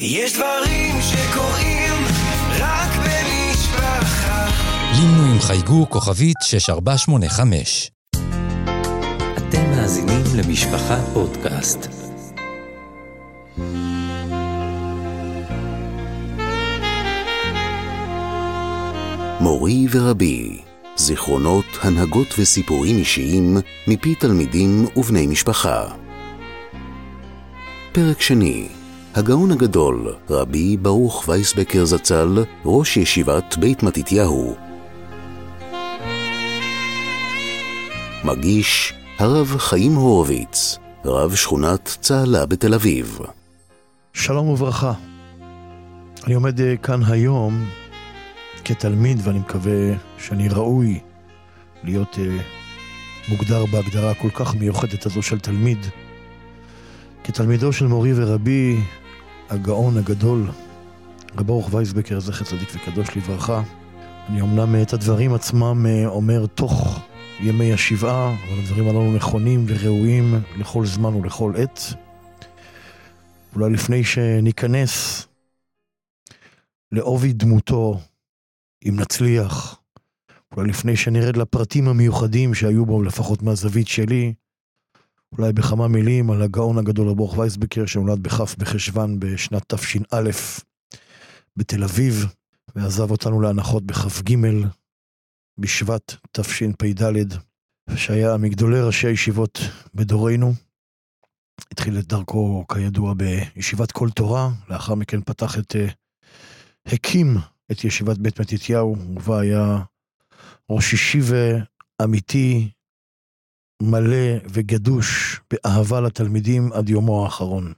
יש דברים שקוראים רק במשפחה. לימנו חייגו *6485. אתם מאזינים למשפחה פודקאסט. מורי ורבי, זיכרונות, הנהגות וסיפורים אישיים מפי תלמידים ובני משפחה. פרק שני, הגאון הגדול, רבי ברוך ויסבקר זצ"ל, ראש ישיבת בית מתתיהו. מגיש הרב חיים הורוביץ, רב שכונת צהלה בתל אביב. שלום וברכה. אני עומד כאן היום כתלמיד, ואני מקווה שאני ראוי להיות מוגדר בהגדרה כל כך מיוחדת הזו של תלמיד, כתלמידו של מורי ורבי, הגאון הגדול, רבי ברוך וייסבקר, זכר צדיק וקדוש לברכה. אני אומנם את הדברים עצמם אומר תוך ימי השבעה, אבל הדברים הללו נכונים וראויים לכל זמן ולכל עת. אולי לפני שניכנס לעובי דמותו, אם נצליח, אולי לפני שנרד לפרטים המיוחדים שהיו בו, לפחות מהזווית שלי, אולי בכמה מילים על הגאון הגדול רבי ברוך ויסבקר, שנולד בכף בחשבן בשנת תש"א בתל אביב, ועזב אותנו להנחות בכף ג' בשבט תשפ"ד, שהיה מגדולי ראשי הישיבות בדורנו. התחיל את דרכו כידוע בישיבת כל תורה, לאחר מכן פתח את הקים את ישיבת בית מתתיהו, ובה היה ראש ישיבה אמיתי, מלא וגדוש באהבה לתלמידים עד יומו האחרון.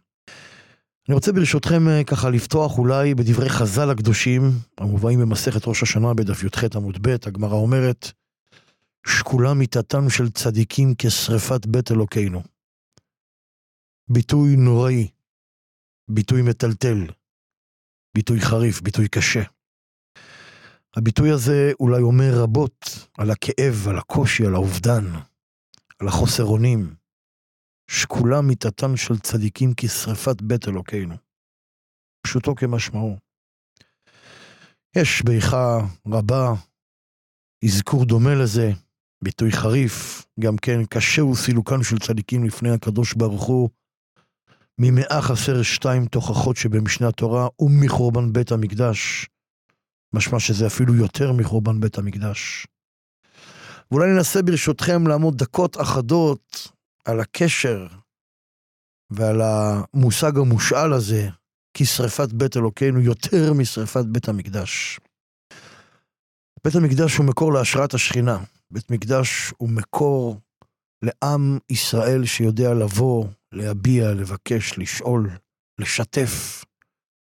אני רוצה ברשותכם ככה לפתוח אולי בדברי חז"ל הקדושים, המובאים במסכת ראש השנה בדף י"ח עמוד ב', הגמרא אומרת, שקולה מיתתם של צדיקים כשרפת בית אלוקינו. ביטוי נוראי, ביטוי מטלטל, ביטוי חריף, ביטוי קשה. הביטוי הזה אולי אומר רבות על הכאב, על הקושי, על האובדן, על החוסר אונים. שקולה מיתתם של צדיקים כשרפת בית אלוקינו. פשוטו כמשמעו. יש בעיכה רבה, אזכור דומה לזה, ביטוי חריף, גם כן קשה הוא סילוקן של צדיקים לפני הקדוש ברוך הוא, ממאה חסר שתיים תוכחות שבמשנה התורה, ומחורבן בית המקדש, משמע שזה אפילו יותר מחורבן בית המקדש. ואולי ננסה ברשותכם לעמוד דקות אחדות על הקשר ועל המושג המושאל הזה, כי שרפת בית אלוקינו יותר משרפת בית המקדש. בית המקדש הוא מקור להשראת השכינה. בית מקדש הוא מקור לעם ישראל שיודע לבוא, להביע, לבקש, לשאול, לשתף,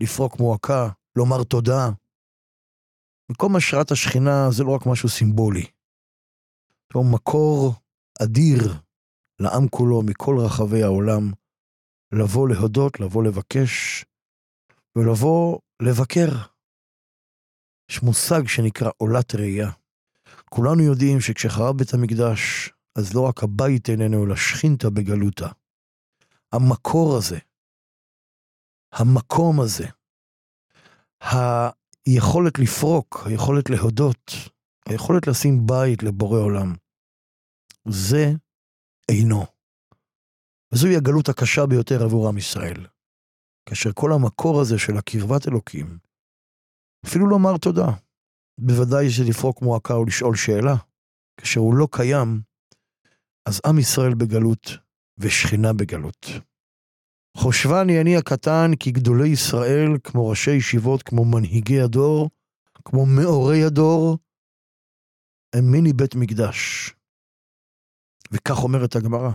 לפרוק מועקה, לומר תודה. מקום השראת השכינה זה לא רק משהו סימבולי. הוא מקור אדיר לעם כולו מכל רחבי העולם, לבוא להודות, לבוא לבקש, ולבוא לבקר. יש מושג שנקרא עולת ראייה. כולנו יודעים שכשחרב בית המקדש, אז לא רק הבית איננו, אלא שכינתה בגלותה. המקור הזה, המקום הזה, היכולת לפרוק, היכולת להודות, היכולת לשים בית לבורא עולם, זה אינו. וזוהי הגלות הקשה ביותר עבור עם ישראל. כאשר כל המקור הזה של הקרבת אלוקים, אפילו לומר תודה, בוודאי שלפרוק מועקה או לשאול שאלה, כאשר הוא לא קיים, אז עם ישראל בגלות ושכינה בגלות. חושבני אני הקטן כי גדולי ישראל, כמו ראשי ישיבות, כמו מנהיגי הדור, כמו מאורי הדור, הם מיני בית מקדש. וכך אומרת הגמרא.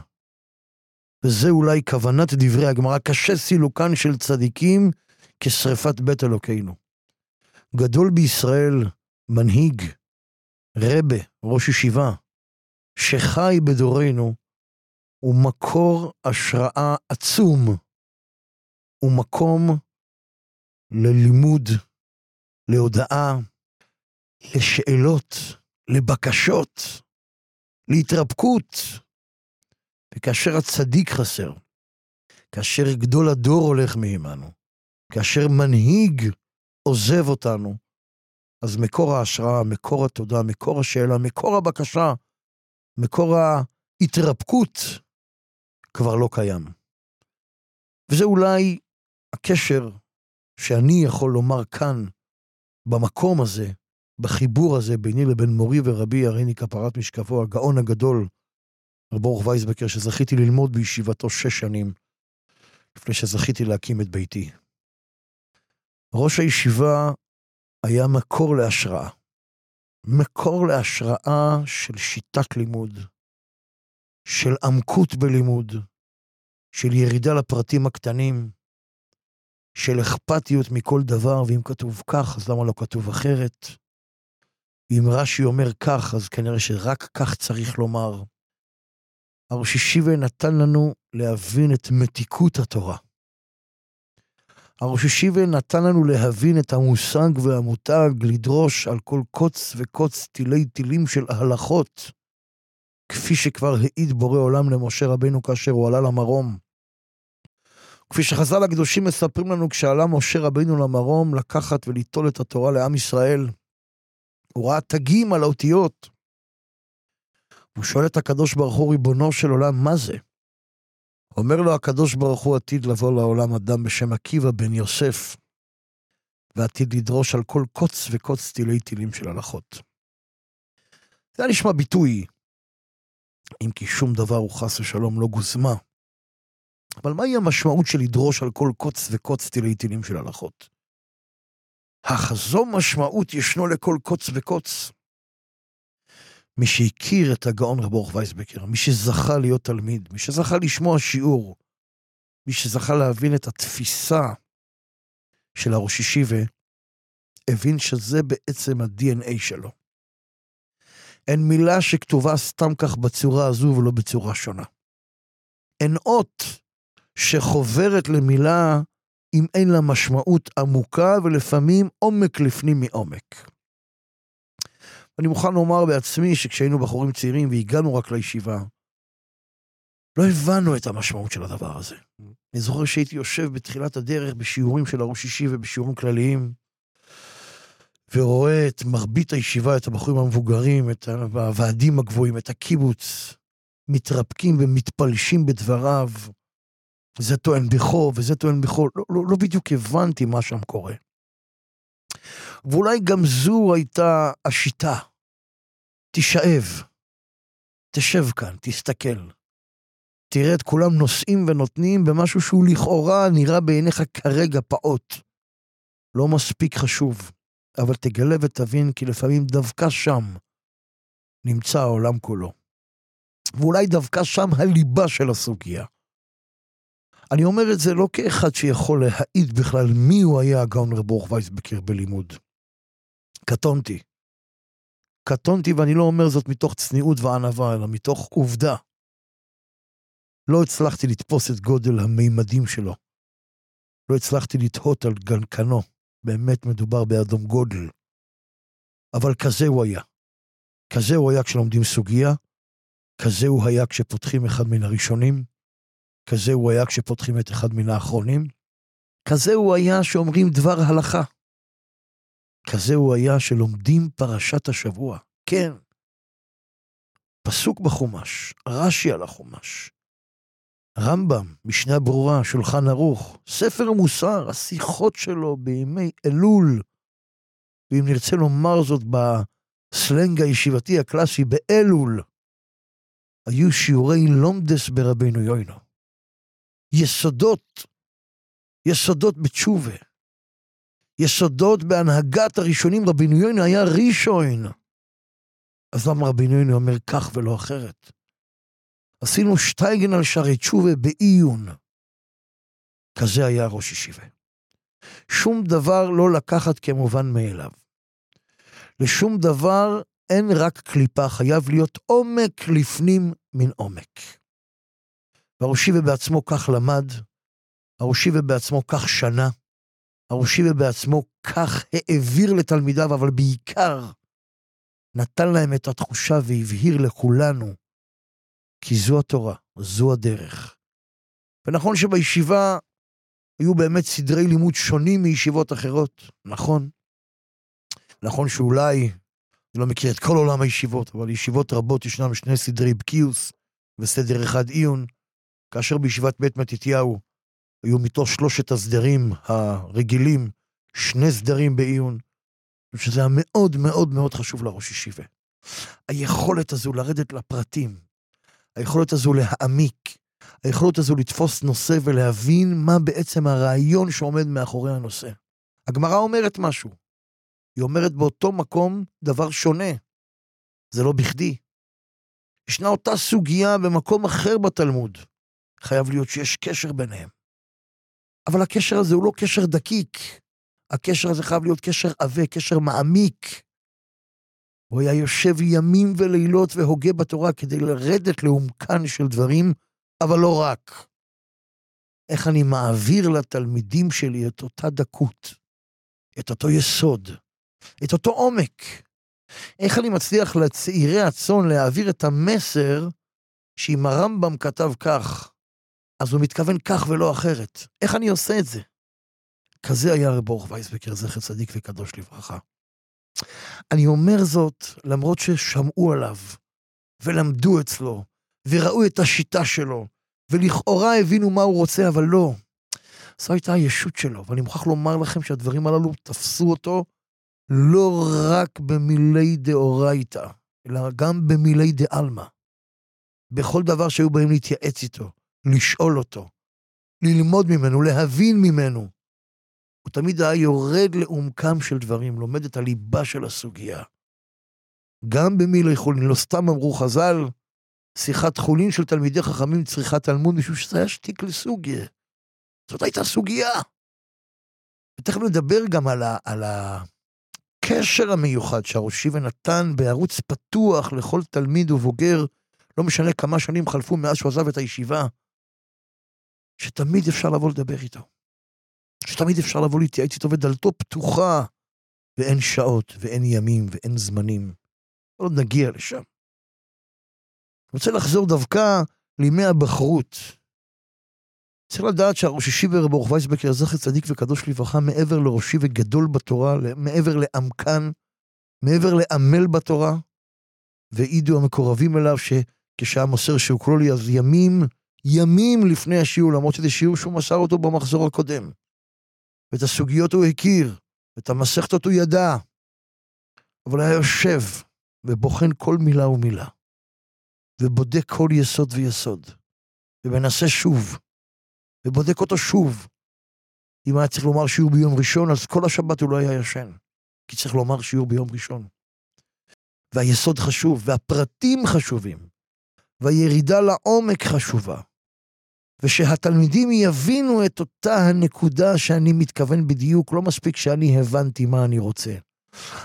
וזה אולי כוונת דברי הגמרא, קשה סילוקן של צדיקים כשרפת בית אלוקינו. גדול בישראל, מנהיג, רבה, ראש ישיבה, שחי בדורנו, הוא מקור השראה עצום, הוא מקום ללימוד, להודעה, לשאלות, לבקשות, להתרפקות. וכאשר הצדיק חסר, כאשר גדול הדור הולך מאימנו, כאשר מנהיג עוזב אותנו, אז מקור ההשראה, מקור התודה, מקור השאלה, מקור הבקשה, מקור ההתרפקות, כבר לא קיים. וזה אולי הקשר שאני יכול לומר כאן, במקום הזה, בחיבור הזה, ביני לבין מורי ורבי, הריני כפרת משקפו, הגאון הגדול, רבי ברוך וייסבקר, שזכיתי ללמוד בישיבתו 6 שנים, לפני שזכיתי להקים את ביתי. ראש הישיבה היה מקור להשראה. מקור להשראה של שיטת לימוד, של עמקות בלימוד, של ירידה לפרטים הקטנים, של אכפתיות מכל דבר, ואם כתוב כך, אז למה לא כתוב אחרת? אם רש"י אומר כך, אז כנראה שרק כך צריך לומר. הראש הישיבה נתן לנו להבין את מתיקות התורה. הראש הישיבה נתן לנו להבין את המושג והמותג, לדרוש על כל קוץ וקוץ תילי תילים של הלכות, כפי שכבר העיד בורא עולם למשה רבנו כאשר הוא עלה למרום. כפי שחז"ל הקדושים מספרים לנו, כשעלה משה רבנו למרום לקחת וליטול את התורה לעם ישראל, הוא ראה תגים על האותיות. הוא שואל את הקדוש ברוך הוא, ריבונו של עולם, מה זה? אומר לו הקדוש ברוך הוא, עתיד לבוא לעולם אדם בשם עקיבא בן יוסף, ועתיד לדרוש על כל קוץ וקוץ תילי תילים של הלכות. זה היה נשמע ביטוי, אם כי שום דבר הוא חס ושלום לא גוזמה. אבל מהי המשמעות של לדרוש על כל קוץ וקוץ תילי תילים של הלכות? החזו משמעות ישנו לכל קוץ וקוץ. מי שהכיר את הגאון רבי ברוך וייסבקר, מי שזכה להיות תלמיד, מי שזכה לשמוע שיעור, מי שזכה להבין את התפיסה של הראש הישיבה, הבין שזה בעצם ה-DNA שלו. אין מילה שכתובה סתם כך בצורה הזו ולא בצורה שונה. אין אות שחוברת למילה אם אין לה משמעות עמוקה ולפעמים עומק לפנים מעומק. אני מוכן לומר בעצמי שכשהיינו בחורים צעירים והגענו רק לישיבה, לא הבנו את המשמעות של הדבר הזה. אני זוכר שהייתי יושב בתחילת הדרך בשיעורים של הראש הישיבה ובשיעורים כלליים, ורואה את מרבית הישיבה, את הבחורים המבוגרים, את הוועדים הגבוהים, את הקיבוץ, מתרפקים ומתפלשים בדבריו, זה טוען בכו וזה טוען בכו, לא בדיוק הבנתי מה שם קורה. ואולי גם זו הייתה השיטה, תשב כאן, תסתכל, תראה את כולם נושאים ונותנים במשהו שהוא לכאורה נראה בעיניך כרגע פעוט, לא מספיק חשוב, אבל תגלה ותבין כי לפעמים דווקא שם נמצא העולם כולו, ואולי דווקא שם הליבה של הסוגיה. אני אומר את זה לא כאחד שיכול להעיד בכלל מי הוא היה הגאון רבי ברוך וייסבקר בלימוד. קטונתי, ואני לא אומר זאת מתוך צניעות וענווה, אלא מתוך עובדה. לא הצלחתי לתפוס את גודל המימדים שלו. לא הצלחתי לתהות על גנקנו. באמת מדובר באדום גודל. אבל כזה הוא היה. כזה הוא היה כשלומדים סוגיה. כזה הוא היה כשפותחים אחד מן הראשונים. כזה הוא היה כשפותחים את אחד מן האחרונים, כזה הוא היה שאומרים דבר הלכה, כזה הוא היה שלומדים פרשת השבוע, כן, פסוק בחומש, רש"י על החומש, רמב"ם, משנה ברורה, שולחן ארוך, ספר מוסר, השיחות שלו בימי אלול, ואם נרצה לומר זאת בסלנג הישיבתי הקלאסי, באלול, היו שיעורי לומדס ברבינו יוני, יסודות בתשובה, יסודות בהנהגת הראשונים. רבינו יוני היה ראשון, אז למה רבינו יוני אומר כך ולא אחרת? עשינו שטייגן על שערי תשובה בעיון. כזה היה ראש ישיבה. שום דבר לא לקחת כמובן מאליו. לשום דבר אין רק קליפה, חייב להיות עומק לפנים מן עומק. והראש הישיבה בעצמו כך למד, הראש הישיבה בעצמו כך שנה, הראש הישיבה בעצמו כך העביר לתלמידיו, אבל בעיקר נתן להם את התחושה והבהיר לכולנו, כי זו התורה, זו הדרך. ונכון שבישיבה היו באמת סדרי לימוד שונים מישיבות אחרות, נכון? נכון שאולי, אני לא מכיר את כל עולם הישיבות, אבל ישיבות רבות ישנם שני סדרי בקיוס וסדר אחד עיון, כאשר בישיבת בית מתתיהו היו מתוך שלושת הסדרים הרגילים, שני סדרים בעיון, שזה היה מאוד מאוד מאוד חשוב לראש ישיבה. היכולת הזו לרדת לפרטים, היכולת הזו להעמיק, היכולת הזו לתפוס נושא ולהבין מה בעצם הרעיון שעומד מאחורי הנושא. הגמרא אומרת משהו, היא אומרת באותו מקום דבר שונה, זה לא בכדי. ישנה אותה סוגיה במקום אחר בתלמוד, חייב להיות שיש קשר ביניהם. אבל הקשר הזה הוא לא קשר דקיק, הקשר הזה חייב להיות קשר עבה, קשר מעמיק. הוא היה יושב ימים ולילות והוגה בתורה כדי לרדת לעומקן של דברים, אבל לא רק. איך אני מעביר לתלמידים שלי את אותה דקות, את אותו יסוד, את אותו עומק. איך אני מצליח לצעירי הצאן להעביר את המסר שאם הרמב"ם כתב כך, אז הוא מתכוון כך ולא אחרת. איך אני עושה את זה? כזה היה רבי ברוך וייסבקר, זכר צדיק וקדוש לברכה. אני אומר זאת למרות ששמעו עליו, ולמדו אצלו, וראו את השיטה שלו, ולכאורה הבינו מה הוא רוצה, אבל לא. זו הייתה הישות שלו, ואני מוכרח לומר לכם שהדברים הללו תפסו אותו, לא רק במילי דאורייתא, אלא גם במילי דאלמה. בכל דבר שהיו באים להתייעץ איתו, לשאול אותו, ללמוד ממנו, להבין ממנו, הוא תמיד היה יורד לעומקם של דברים, לומד את הליבה של הסוגיה. גם במילי חולין, לא סתם אמרו חז"ל, שיחת חולין של תלמידי חכמים צריכה תלמוד, משום שזה היה שתיק לסוגיה. זאת הייתה סוגיה. ותכף נדבר גם על הקשר המיוחד שהראש ישיבה נתן בערוץ פתוח לכל תלמיד ובוגר, לא משנה כמה שנים חלפו מאז שהוא עזב את הישיבה, שתמיד אפשר לבוא לדבר איתו. שתמיד אפשר לבוא להתייעץ איתו, ודלתו פתוחה, ואין שעות, ואין ימים, ואין זמנים. עוד נגיע לשם. אני רוצה לחזור דווקא לימי הבחרות. צריך לדעת שהראש ישיבה רבי ברוך וייסבקר, זכר צדיק וקדוש לברכה, מעבר לראשי וגדול בתורה, מעבר לעמקן, מעבר לעמל בתורה, והעידו המקורבים אליו שכשעה מוסר שהוא כלו לי, אז ימים לפני השיעור, למרות שזה שיעור שהוא מסר אותו במחזור הקודם. ואת הסוגיות הוא הכיר, ואת המסכתות הוא ידע, אבל היה יושב ובוחן כל מילה ומילה, ובודק כל יסוד ויסוד, ומנסה שוב, ובודק אותו שוב. אם היה צריך לומר שיעור ביום ראשון, אז כל השבת הוא לא היה ישן, כי צריך לומר שיעור ביום ראשון. והיסוד חשוב, והפרטים חשובים, והירידה לעומק חשובה. ושהתלמידים יבינו את אותה הנקודה שאני מתכוון בדיוק, לא מספיק שאני הבנתי מה אני רוצה.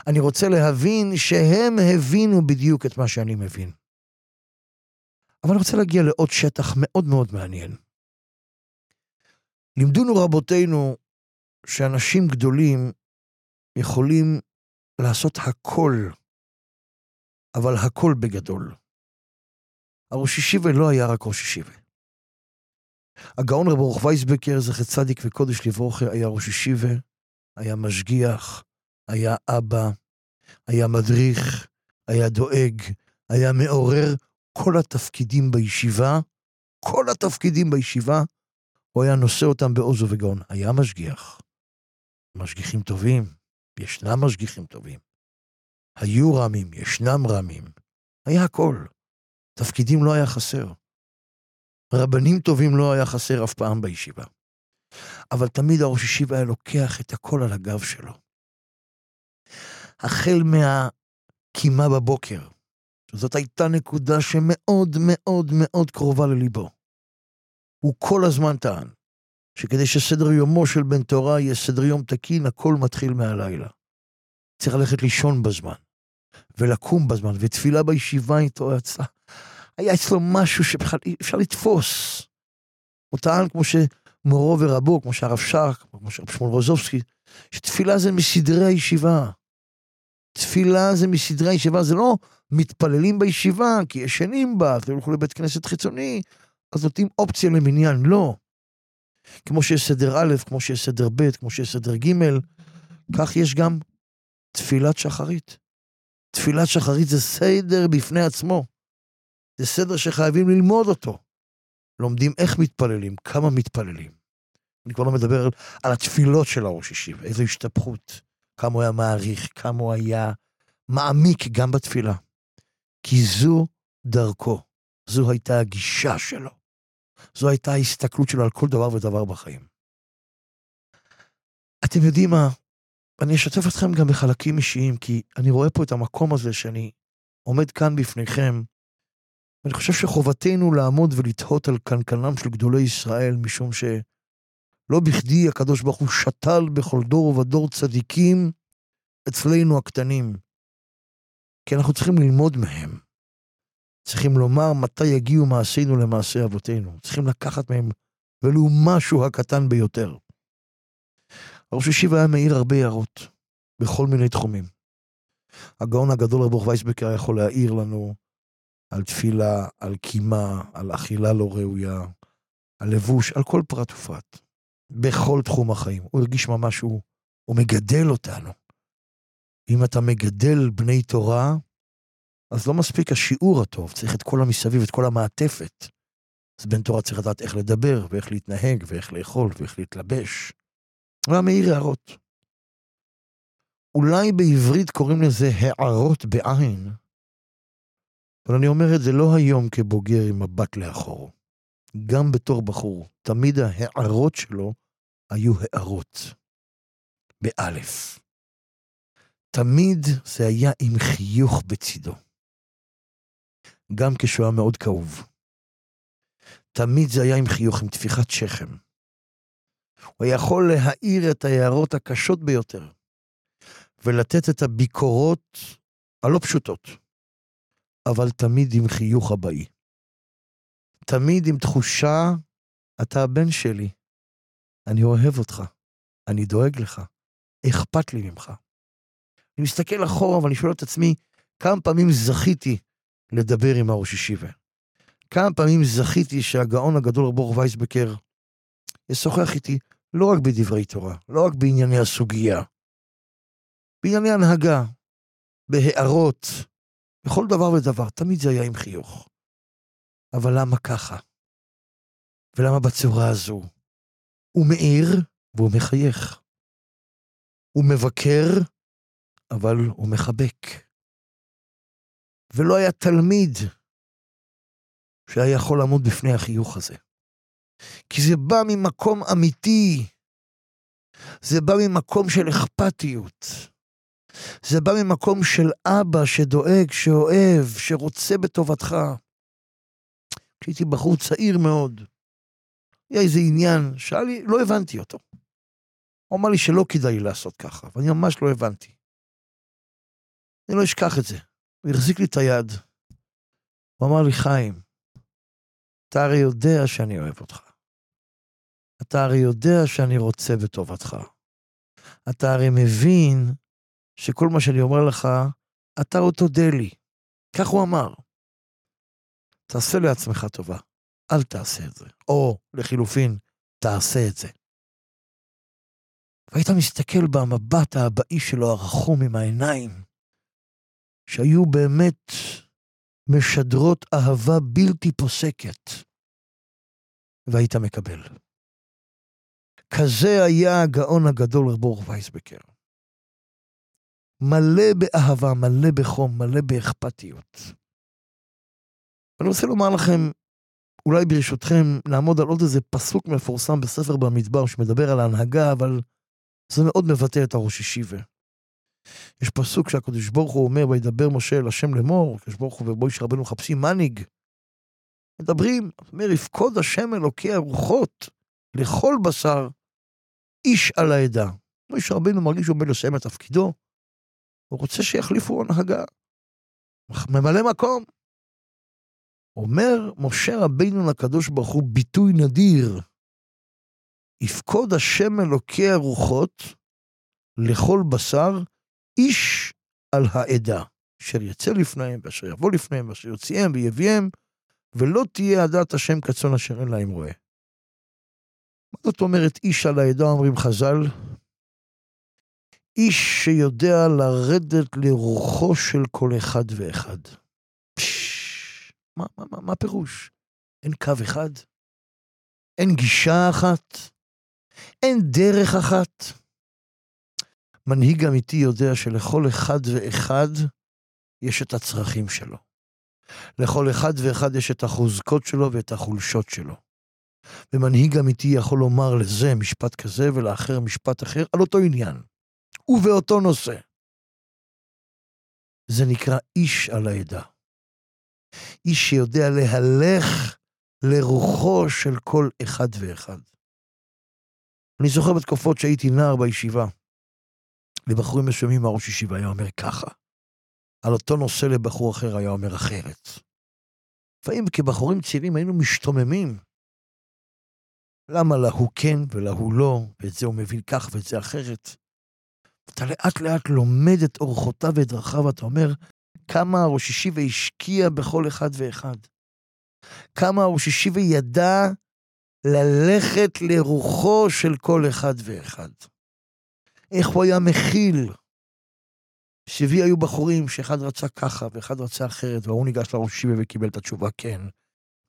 אני רוצה להבין שהם הבינו בדיוק את מה שאני מבין. אבל אני רוצה להגיע לעוד שטח מאוד מאוד מעניין. לימדונו רבותינו שאנשים גדולים יכולים לעשות הכל, אבל הכל בגדול. הראש ישיבה לא היה רק ראש ישיבה. הגאון רבי ברוך וייסבקר, זכר צדיק וקודש לברכה, היה ראש ישיבה, היה משגיח, היה אבא, היה מדריך, היה דואג, היה מעורר. כל התפקידים בישיבה, הוא היה נושא אותם באוזו וגאון. היה משגיח. משגיחים טובים, ישנם משגיחים טובים. היו רמים, ישנם רמים. היה הכל. תפקידים לא היה חסר. רבנים טובים לא היה חסר אף פעם בישיבה. אבל תמיד הראש ישיבה היה לוקח את הכל על הגב שלו. החל מהקימה בבוקר, זאת הייתה נקודה שמאוד מאוד מאוד קרובה לליבו. הוא כל הזמן טען, שכדי שסדר יומו של בן תורה יהיה סדר יום תקין, הכל מתחיל מהלילה. צריך ללכת לישון בזמן, ולקום בזמן, ותפילה בישיבה איתו יצאה. היה אצלו משהו שבכלל אפשר לתפוס. הוא טען כמו שמורו ורבו, כמו שהרב שרק, כמו שהרב שמואל רוזובסקי, שתפילה זה מסדרי הישיבה. תפילה זה מסדרי הישיבה, זה לא מתפללים בישיבה, כי ישנים בה, אתם הולכו לבית כנסת חיצוני, אז נותנים אופציה למניין, לא. כמו שיש סדר א', כמו שיש סדר ב', כמו שיש סדר ג', כך יש גם תפילת שחרית. תפילת שחרית זה סדר בפני עצמו. זה סדר שחייבים ללמוד אותו. לומדים איך מתפללים, כמה מתפללים. אני כבר לא מדבר על התפילות של הראש ישיב, איזו השתפכות, כמה הוא היה מעריך, כמה הוא היה מעמיק גם בתפילה. כי זו דרכו, זו הייתה הגישה שלו. זו הייתה ההסתכלות שלו על כל דבר ודבר בחיים. אתם יודעים מה? אני אשתף אתכם גם בחלקים אישיים, כי אני רואה פה את המקום הזה שאני עומד כאן בפניכם, ואני חושב שחובתנו לעמוד ולתהות על קנקנם של גדולי ישראל, משום שלא בכדי הקדוש ברוך הוא שתל בכל דור ובדור צדיקים אצלנו הקטנים, כי אנחנו צריכים ללמוד מהם, צריכים לומר מתי יגיעו מעשינו למעשה אבותינו, צריכים לקחת מהם ולו משהו הקטן ביותר. הראש ישיבה היה מאיר הרבה הערות, בכל מיני תחומים. הגאון הגדול רבי ברוך וייסבקר יכול להעיר לנו על תפילה, על קימה, על אכילה לא ראויה, על לבוש, על כל פרט ופרט, בכל תחום החיים. הוא הרגיש ממש, הוא מגדל אותנו. אם אתה מגדל בני תורה, אז לא מספיק השיעור הטוב, צריך את כל המסביב, את כל המעטפת. אז בן תורה צריך לדעת איך לדבר, ואיך להתנהג, ואיך לאכול, ואיך להתלבש. הוא היה מאיר הערות. אולי בעברית קוראים לזה הערות בעין, אבל אני אומר את זה לא היום כבוגר עם מבט לאחור. גם בתור בחור, תמיד ההערות שלו היו הערות. באלף. תמיד זה היה עם חיוך בצידו. גם כשהוא היה מאוד כאוב. תמיד זה היה עם חיוך, עם תפיחת שכם. הוא יכול להאיר את ההערות הקשות ביותר, ולתת את הביקורות הלא פשוטות, אבל תמיד עם חיוך הבאי. תמיד עם תחושה, אתה הבן שלי, אני אוהב אותך, אני דואג לך, אכפת לי ממך. אני מסתכל אחורה ואני שואל את עצמי, כמה פעמים זכיתי לדבר עם הראש ישיבה? כמה פעמים זכיתי שהגאון הגדול רבי ברוך וייסבקר, ישוחח איתי לא רק בדברי תורה, לא רק בענייני הסוגיה, בענייני הנהגה, בהערות, בכל דבר ודבר, תמיד זה היה עם חיוך. אבל למה ככה? ולמה בצורה הזו? הוא מאיר והוא מחייך. הוא מבקר, אבל הוא מחבק. ולא היה תלמיד שהיה יכול לעמוד בפני החיוך הזה. כי זה בא ממקום אמיתי, זה בא ממקום של אכפתיות, זה בא ממקום של אבא שדואג, שאוהב, שרוצה בטובתך. כשהייתי בחור צעיר מאוד, היה איזה עניין, שאל לי, לא הבנתי אותו. הוא אמר לי שלא כדאי לעשות ככה, ואני ממש לא הבנתי. אני לא אשכח את זה. הוא החזיק לי את היד, הוא אמר לי, חיים, אתה הרי יודע שאני אוהב אותך. אתה הרי יודע שאני רוצה בטובתך. אתה הרי מבין שכל מה שאני אומר לך, אתה עוד תודה לי. כך הוא אמר. תעשה לעצמך טובה, אל תעשה את זה. או לחילופין, תעשה את זה. והיית מסתכל במבט האבאי שלו הרחום עם העיניים, שהיו באמת משדרות אהבה בלתי פוסקת, והיית מקבל. כזה היה הגאון הגדול רבי ברוך וייסבקר. מלא באהבה, מלא בחום, מלא באכפתיות. אני רוצה לומר לכם, אולי ברשותכם, לעמוד על עוד איזה פסוק מפורסם בספר במדבר, שמדבר על ההנהגה, אבל זה מאוד מבטא את הראש ישיבה. יש פסוק שהקדוש ברוך הוא אומר, וידבר משה אל השם לאמור, הקדוש ברוך הוא ומשה רבנו מחפשים מנהיג, מדברים, אומר, יפקוד השם אלוקי הרוחות, לכל בשר, איש על העדה. משה רבנו מרגיש שהוא עומד לסיים את תפקידו, הוא רוצה שיחליפו הנהגה, ממלא מקום. אומר משה רבנו לקדוש ברוך הוא ביטוי נדיר, יפקוד השם אלוקי הרוחות, לכל בשר, איש על העדה, אשר יצא לפניהם, ואשר יבוא לפניהם, ואשר יוציאם ויביאם, ולא תהיה עדת השם כצאן אשר אין להם רועה. מה זאת אומרת איש על העדה, אומרים חז"ל? איש שיודע לרדת לרוחו של כל אחד ואחד. מה פירוש? אין קו אחד? אין גישה אחת? אין דרך אחת? מנהיג אמיתי יודע שלכל אחד ואחד יש את הצרכים שלו. לכל אחד ואחד יש את החוזקות שלו ואת החולשות שלו. ומנהיג אמיתי יכול לומר לזה משפט כזה ולאחר משפט אחר על אותו עניין. ובאותו נושא. זה נקרא איש על העדה. איש שיודע להלך לרוחו של כל אחד ואחד. אני זוכר בתקופות שהייתי נער בישיבה, לבחורים מסוימים הראש ישיבה היה אומר ככה, על אותו נושא לבחור אחר היה אומר אחרת. לפעמים כבחורים צעירים היינו משתוממים, למה להוא כן ולהוא לא, ואת זה הוא מבין כך ואת זה אחרת. אתה לאט לאט לומד את אורחותיו ואת דרכיו, אתה אומר, כמה הראש ישיבה השקיע בכל אחד ואחד. כמה הראש ישיבה ידע ללכת לרוחו של כל אחד ואחד. איך הוא היה מכיל. סביבי היו בחורים שאחד רצה ככה ואחד רצה אחרת, והוא ניגש לראש ישיבה וקיבל את התשובה כן,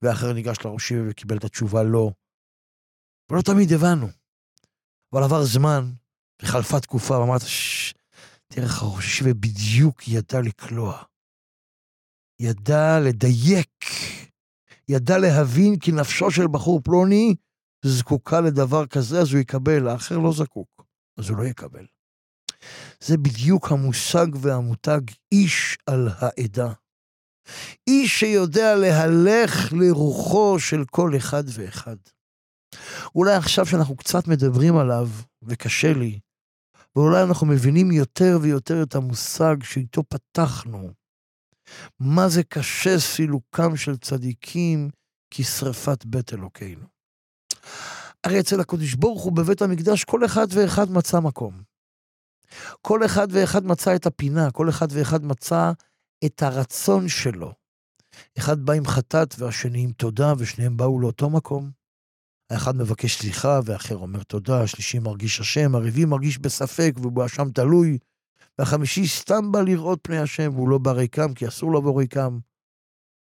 ואחר ניגש לראש ישיבה וקיבל את התשובה לא. ולא תמיד הבנו. אבל עבר זמן, וחלפה תקופה, ואמרת, דרך הראש ישיבה בדיוק ידע לקלוע. ידע לדייק. ידע להבין כי נפשו של בחור פלוני זקוקה לדבר כזה, אז הוא יקבל, האחר לא זקוק, אז הוא לא יקבל. זה בדיוק המושג והמותג איש על העדה. איש שיודע להלך לרוחו של כל אחד ואחד. אולי עכשיו שאנחנו קצת מדברים עליו, וקשה לי, ואולי אנחנו מבינים יותר ויותר את המושג שאיתו פתחנו, מה זה קשה סילוקם של צדיקים כשרפת בית אלוקינו. הרי אצל הקדוש ברוך הוא בבית המקדש כל אחד ואחד מצא מקום. כל אחד ואחד מצא את הפינה, כל אחד ואחד מצא את הרצון שלו. אחד בא עם חטאת והשני עם תודה ושניהם באו לאותו מקום. האחד מבקש סליחה ואחר אומר תודה, השלישי מרגיש השם, הרביעי מרגיש בספק ובאשם תלוי. והחמישי סתם בא לראות פני השם, והוא לא בא ריקם, כי אסור לו בא ריקם.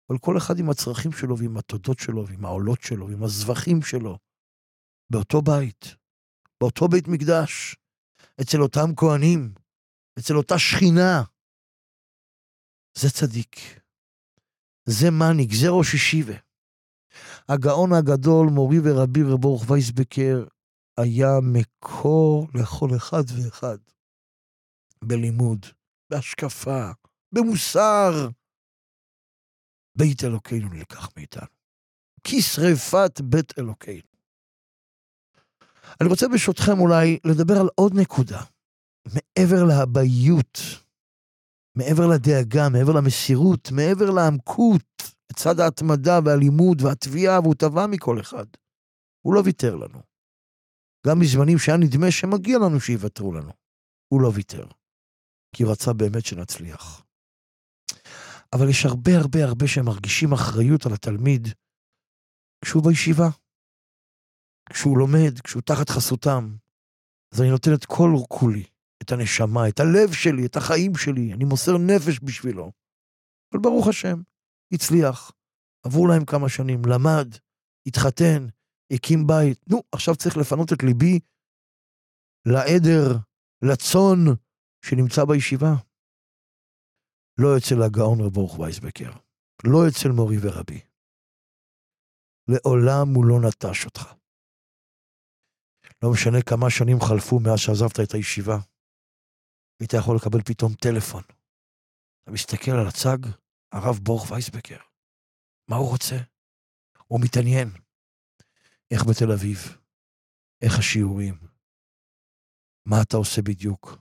אבל כל אחד עם הצרכים שלו, ועם התודות שלו, ועם העולות שלו, ועם הזבחים שלו, באותו בית, באותו בית מקדש, אצל אותם כהנים, אצל אותה שכינה. זה צדיק. זה מניק, זה ראש ישיבה. הגאון הגדול, מורי ורבי ברוך וייסבקר, היה מקור לכל אחד ואחד. בלימוד, בהשקפה, במוסר. בית אלוקינו נלקח מאיתנו. כשריפת בית אלוקינו. אני רוצה בשותכם אולי לדבר על עוד נקודה. מעבר להבאיות, מעבר לדאגה, מעבר למסירות, מעבר לעמקות, לצד ההתמדה והלימוד והתביעה, והוא טבע מכל אחד. הוא לא ויתר לנו. גם מזמנים שהיה נדמה שמגיע לנו שיוותרו לנו. הוא לא ויתר. כי הוא רצה באמת שנצליח. אבל יש הרבה הרבה הרבה שמרגישים אחריות על התלמיד, כשהוא בישיבה, כשהוא לומד, כשהוא תחת חסותם, אז אני נותן את כל כולי, את הנשמה, את הלב שלי, את החיים שלי, אני מוסר נפש בשבילו. אבל ברוך השם, הצליח, עברו להם כמה שנים, למד, התחתן, הקים בית, נו, עכשיו צריך לפנות את ליבי, לעדר, לצון, שנמצא בישיבה. לא אצל הגאון רבי ברוך וייסבקר, לא אצל מורי ורבי. לעולם הוא לא נטש אותך. לא משנה כמה שנים חלפו מאז שעזבת את הישיבה, היית יכול לקבל פתאום טלפון. אתה מסתכל על הצג, הרב ברוך וייסבקר. מה הוא רוצה? הוא מתעניין. איך בתל אביב? איך השיעורים? מה אתה עושה בדיוק?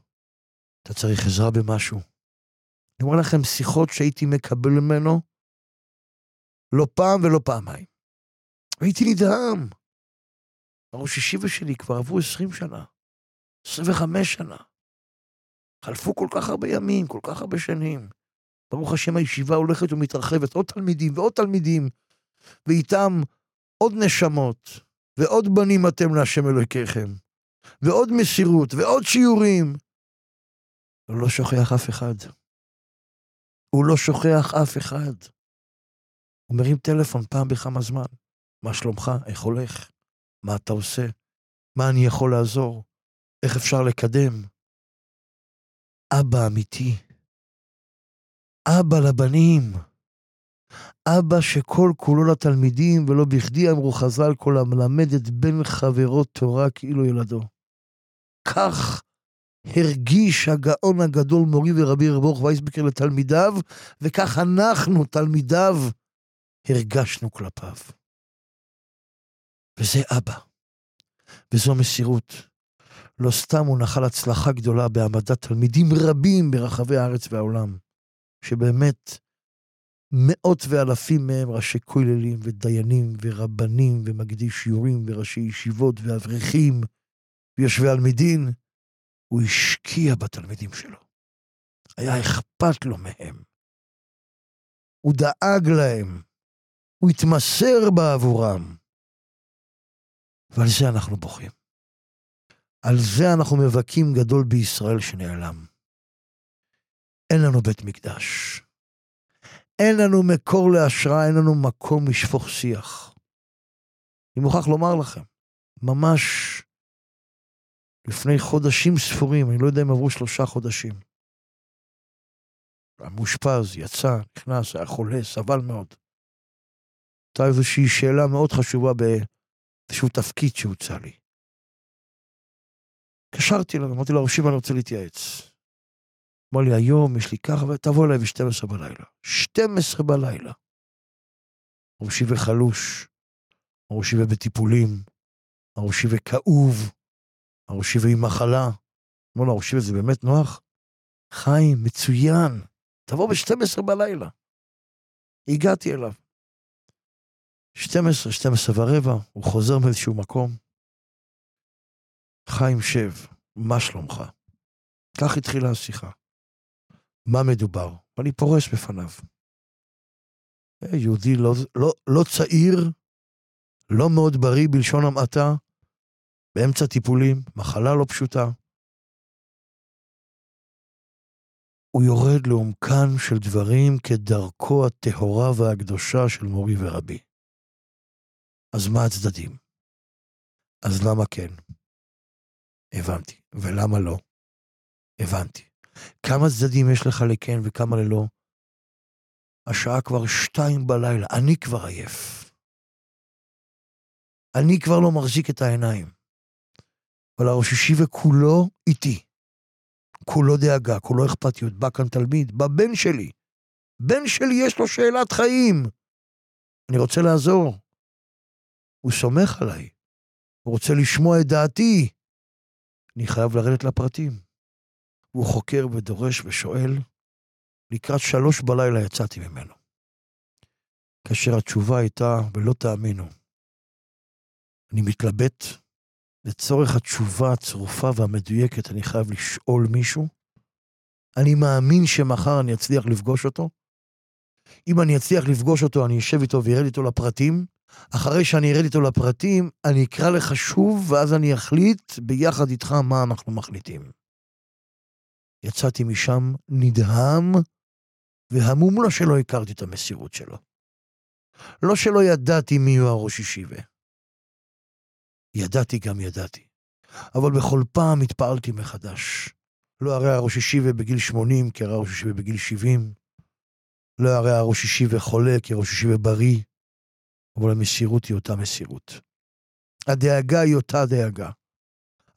אתה צריך עזרה במשהו. אני אומר לכם, שיחות שהייתי מקבל ממנו, לא פעם ולא פעמיים. הייתי נדהם. הראש ישיבה שלי כבר עברו 20 שנה, 25 שנה. חלפו כל כך הרבה ימים, כל כך הרבה שנים. ברוך השם הישיבה הולכת ומתרחבת, עוד תלמידים ועוד תלמידים, ואיתם עוד נשמות, ועוד בנים אתם להשם אלוהיכם, ועוד מסירות, ועוד שיעורים. הוא לא שוכח אף אחד. הוא לא שוכח אף אחד. הוא מרים טלפון פעם בכמה זמן. מה שלומך? איך הולך? מה אתה עושה? מה אני יכול לעזור? איך אפשר לקדם? אבא אמיתי. אבא לבנים. אבא שכל כולו לתלמידים, ולא בכדי אמרו חז"ל, כל המלמד את בן חברו תורה כאילו ילדו. כך הרגיש הגאון הגדול מורי ורבי ברוך וייסבקר לתלמידיו, וכך אנחנו תלמידיו הרגשנו כלפיו. וזה אבא, וזו מסירות. לא סתם הוא נחל הצלחה גדולה בהעמדת תלמידים רבים ברחבי הארץ והעולם, שבאמת מאות ואלפים מהם ראשי כוללים ודיינים ורבנים ומגדי שיעורים וראשי ישיבות ואברכים ויושבי על מדין, הוא השקיע בתלמידים שלו. היה אכפת לו מהם. הוא דאג להם. הוא התמסר בעבורם. ועל זה אנחנו בוכים. על זה אנחנו מבכים גדול בישראל שנעלם. אין לנו בית מקדש. אין לנו מקור להשראה, אין לנו מקום לשפוך שיח. אני מוכרח לומר לכם, ממש לפני חודשים ספורים, אני לא יודע אם עברו 3 חודשים, המושפז יצא, נכנס, היה חולה, סבל מאוד. הייתה איזושהי שאלה מאוד חשובה באיזשהו תפקיד שהוצא לי. קשרתי לו, אמרתי לו, רשיב, אני רוצה להתייעץ. אמר לי, היום יש לי ככה, ותבוא אליי ב-12 בלילה. 12 בלילה. ראשי וחלוש, ראשי ובטיפולים, ראשי וכאוב, ראשי ועם מחלה. אמר לו, ראשי, זה באמת נוח? חיים, מצוין. תבוא ב-12 בלילה. הגעתי אליו. 12:15, הוא חוזר מאיזשהו מקום. חיים, שב, מה שלומך? כך התחילה השיחה. מה מדובר? ואני פורס בפניו. יהודי לא צעיר, לא מאוד בריא בלשון המעטה, באמצע טיפולים, מחלה לא פשוטה. הוא יורד לעומקן של דברים כדרכו הטהורה והקדושה של מורי ורבי. אז מה הצדדים? אז למה כן? הבנתי. ולמה לא? הבנתי. כמה צדדים יש לך לכן וכמה ללא? השעה כבר 2:00 בלילה, אני כבר עייף. אני כבר לא מחזיק את העיניים. אבל הרוששי וכולו איתי. כולו דאגה, כולו אכפתיות, בא כאן תלמיד, בא בן שלי. בן שלי יש לו שאלת חיים. אני רוצה לעזור. הוא סומך עליי. הוא רוצה לשמוע את דעתי. אני חייב לרדת לפרטים. הוא חוקר ודורש ושואל, לקראת 3:00 בלילה יצאתי ממנו. כאשר התשובה הייתה, ולא תאמינו, אני מתלבט, לצורך התשובה הצרופה והמדויקת, אני חייב לשאול מישהו, אני מאמין שמחר אני אצליח לפגוש אותו, אם אני אצליח לפגוש אותו, אני אשב איתו וירד איתו לפרטים, אחרי שאני ארד איתו לפרטים, אני אקרא לך שוב, ואז אני אחליט ביחד איתך מה אנחנו מחליטים. יצאתי משם נדהם, והמום לא שלא הכרתי את המסירות שלו. לא שלא ידעתי מי הוא הראש ישיבה. ידעתי גם ידעתי. אבל בכל פעם התפעלתי מחדש. לא הרי הראש ישיבה בגיל 80, כי הראש ישיבה בגיל 70. לא הרי הראש ישיבה חולה, כי הראש ישיבה בריא. אבל המסירות היא אותה מסירות. הדאגה היא אותה דאגה.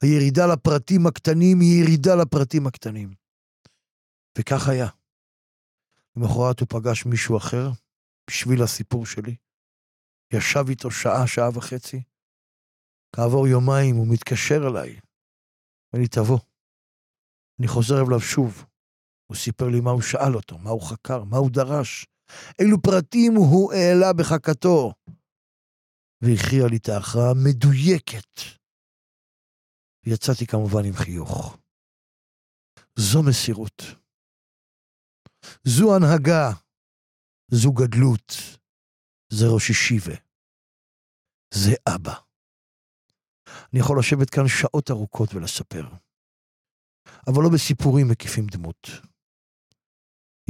הירידה לפרטים הקטנים היא ירידה לפרטים הקטנים. וכך היה. למחרת הוא פגש מישהו אחר, בשביל הסיפור שלי. ישב איתו שעה, 1.5 שעות. כעבור 2 ימים הוא מתקשר אליי. ואני תבוא. אני חוזר אליו שוב. הוא סיפר לי מה הוא שאל אותו, מה הוא חקר, מה הוא דרש. אילו פרטים הוא העלה בחקתו. והכריע לי את ההכרעה מדויקת. יצאתי כמובן עם חיוך. זו מסירות. זו הנהגה. זו גדלות. זה ראש ישיבה. זה אבא. אני יכול לשבת כאן שעות ארוכות ולספר. אבל לא בסיפורים מקיפים דמות.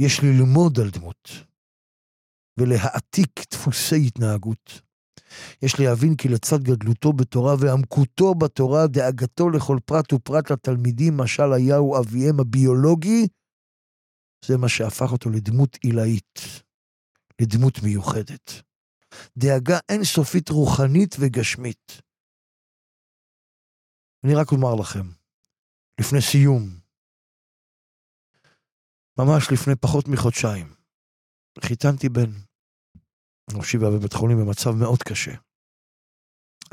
יש ללמוד על דמות, ולהעתיק דפוסי התנהגות. יש להבין כי לצד גדלותו בתורה ועמקותו בתורה, דאגתו לכל פרט ופרט לתלמידים, משל היה הוא אביהם הביולוגי, זה מה שהפך אותו לדמות עילאית, לדמות מיוחדת. דאגה אינסופית רוחנית וגשמית. אני רק אומר לכם, לפני סיום, ממש לפני פחות מחודשיים, חיתנתי בן, נושיבה בבית חולים במצב מאוד קשה.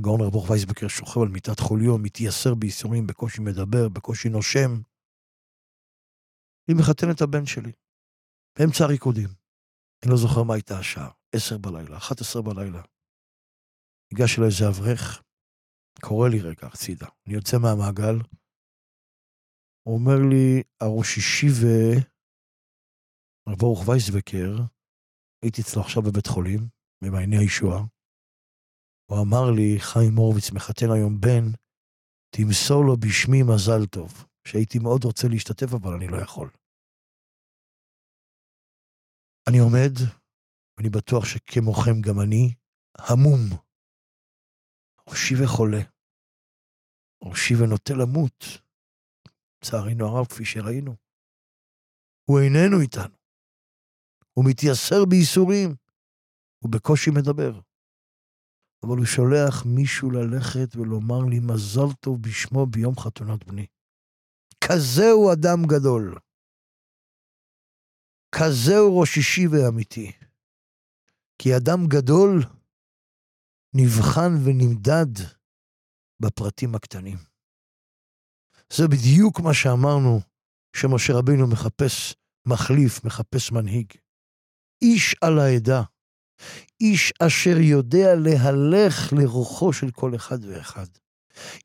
הגאון רבי ברוך ויסבקר שוכב על מיטת חוליו, מתייסר בייסורים, בקושי מדבר, בקושי נושם. היא מחתנת הבן שלי, באמצע הריקודים. אני לא זוכר מה הייתה השעה, 10 בלילה, 11 בלילה. ניגש אליי איזה אברך, קורא לי רגע, הצידה. אני יוצא מהמעגל, הוא אומר לי, הראשישי רבי ברוך ויסבקר, הייתי אצלו עכשיו בבית חולים, במעייני הישועה, הוא אמר לי, חיים הורוביץ מחתן היום בן, תמסור לו בשמי מזל טוב, שהייתי מאוד רוצה להשתתף, אבל אני לא יכול. אני עומד, ואני בטוח שכמוכם גם אני, המום. ראשיבה חולה, ראשיבה נוטה למות, צערנו הרב כפי שראינו, הוא איננו איתנו, הוא מתייסר בייסורים, הוא בקושי מדבר, אבל הוא שולח מישהו ללכת ולומר לי מזל טוב בשמו ביום חתונת בני. כזהו אדם גדול, כזהו ראש אישי ואמיתי, כי אדם גדול נבחן ונמדד בפרטים הקטנים. זה בדיוק מה שאמרנו, שמשה רבנו מחפש מחליף, מחפש מנהיג. איש על העדה, איש אשר יודע להלך לרוחו של כל אחד ואחד.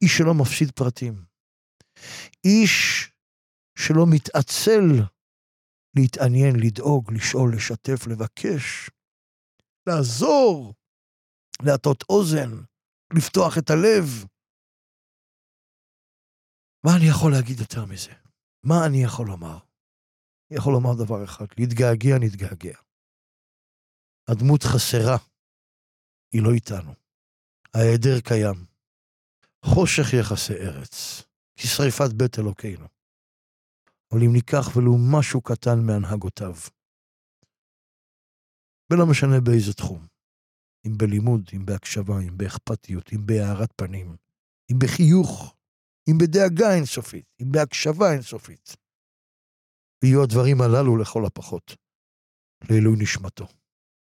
איש שלא מפסיד פרטים. איש שלא מתעצל להתעניין, לדאוג, לשאול, לשתף, לבקש, לעזור, להטות אוזן, לפתוח את הלב. מה אני יכול להגיד יותר מזה? מה אני יכול לומר? אני יכול לומר דבר אחד, להתגעגע, נתגעגע. הדמות חסרה, היא לא איתנו. ההיעדר קיים. חושך יחסי ארץ, כשריפת בית אלוקינו. אבל אם ניקח ולו משהו קטן מהנהגותיו, ולא משנה באיזה תחום, אם בלימוד, אם בהקשבה, אם באכפתיות, אם בהארת פנים, אם בחיוך, אם בדאגה אינסופית, אם בהקשבה אינסופית. ויהיו הדברים הללו לכל הפחות, לעילוי נשמתו,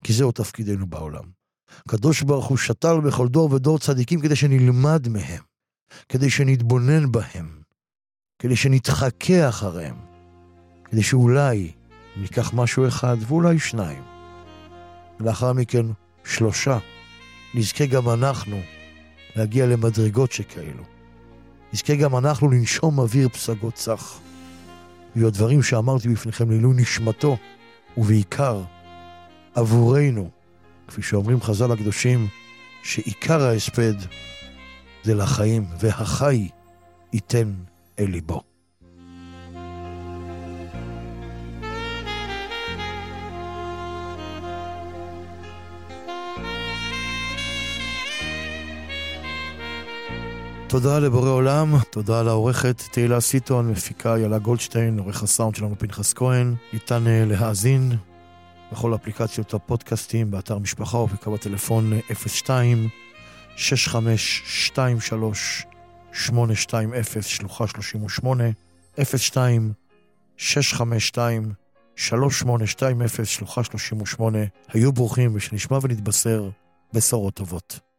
כי זהו תפקידנו בעולם. הקדוש ברוך הוא שתל בכל דור ודור צדיקים כדי שנלמד מהם, כדי שנתבונן בהם, כדי שנתחכה אחריהם, כדי שאולי ניקח משהו אחד ואולי שניים. ולאחר מכן 3, נזכה גם אנחנו להגיע למדרגות שכאלו. נזכה גם אנחנו לנשום אוויר פסגות צח. ויהיו הדברים שאמרתי בפניכם לעילוי נשמתו, ובעיקר עבורנו, כפי שאומרים חז"ל הקדושים, שעיקר ההספד זה לחיים, והחי ייתן אל ליבו. תודה לבורא עולם, תודה לעורכת תהילה סיטון, מפיקה יעל גולדשטיין, עורך הסאונד שלנו פנחס כהן. ניתן להאזין בכל אפליקציות הפודקאסטים, באתר משפחה או בקו הטלפון 02-6523820 שלוחה 38, 02-6523820 שלוחה 38. היו ברוכים ושנשמע ונתבשר בשורות טובות.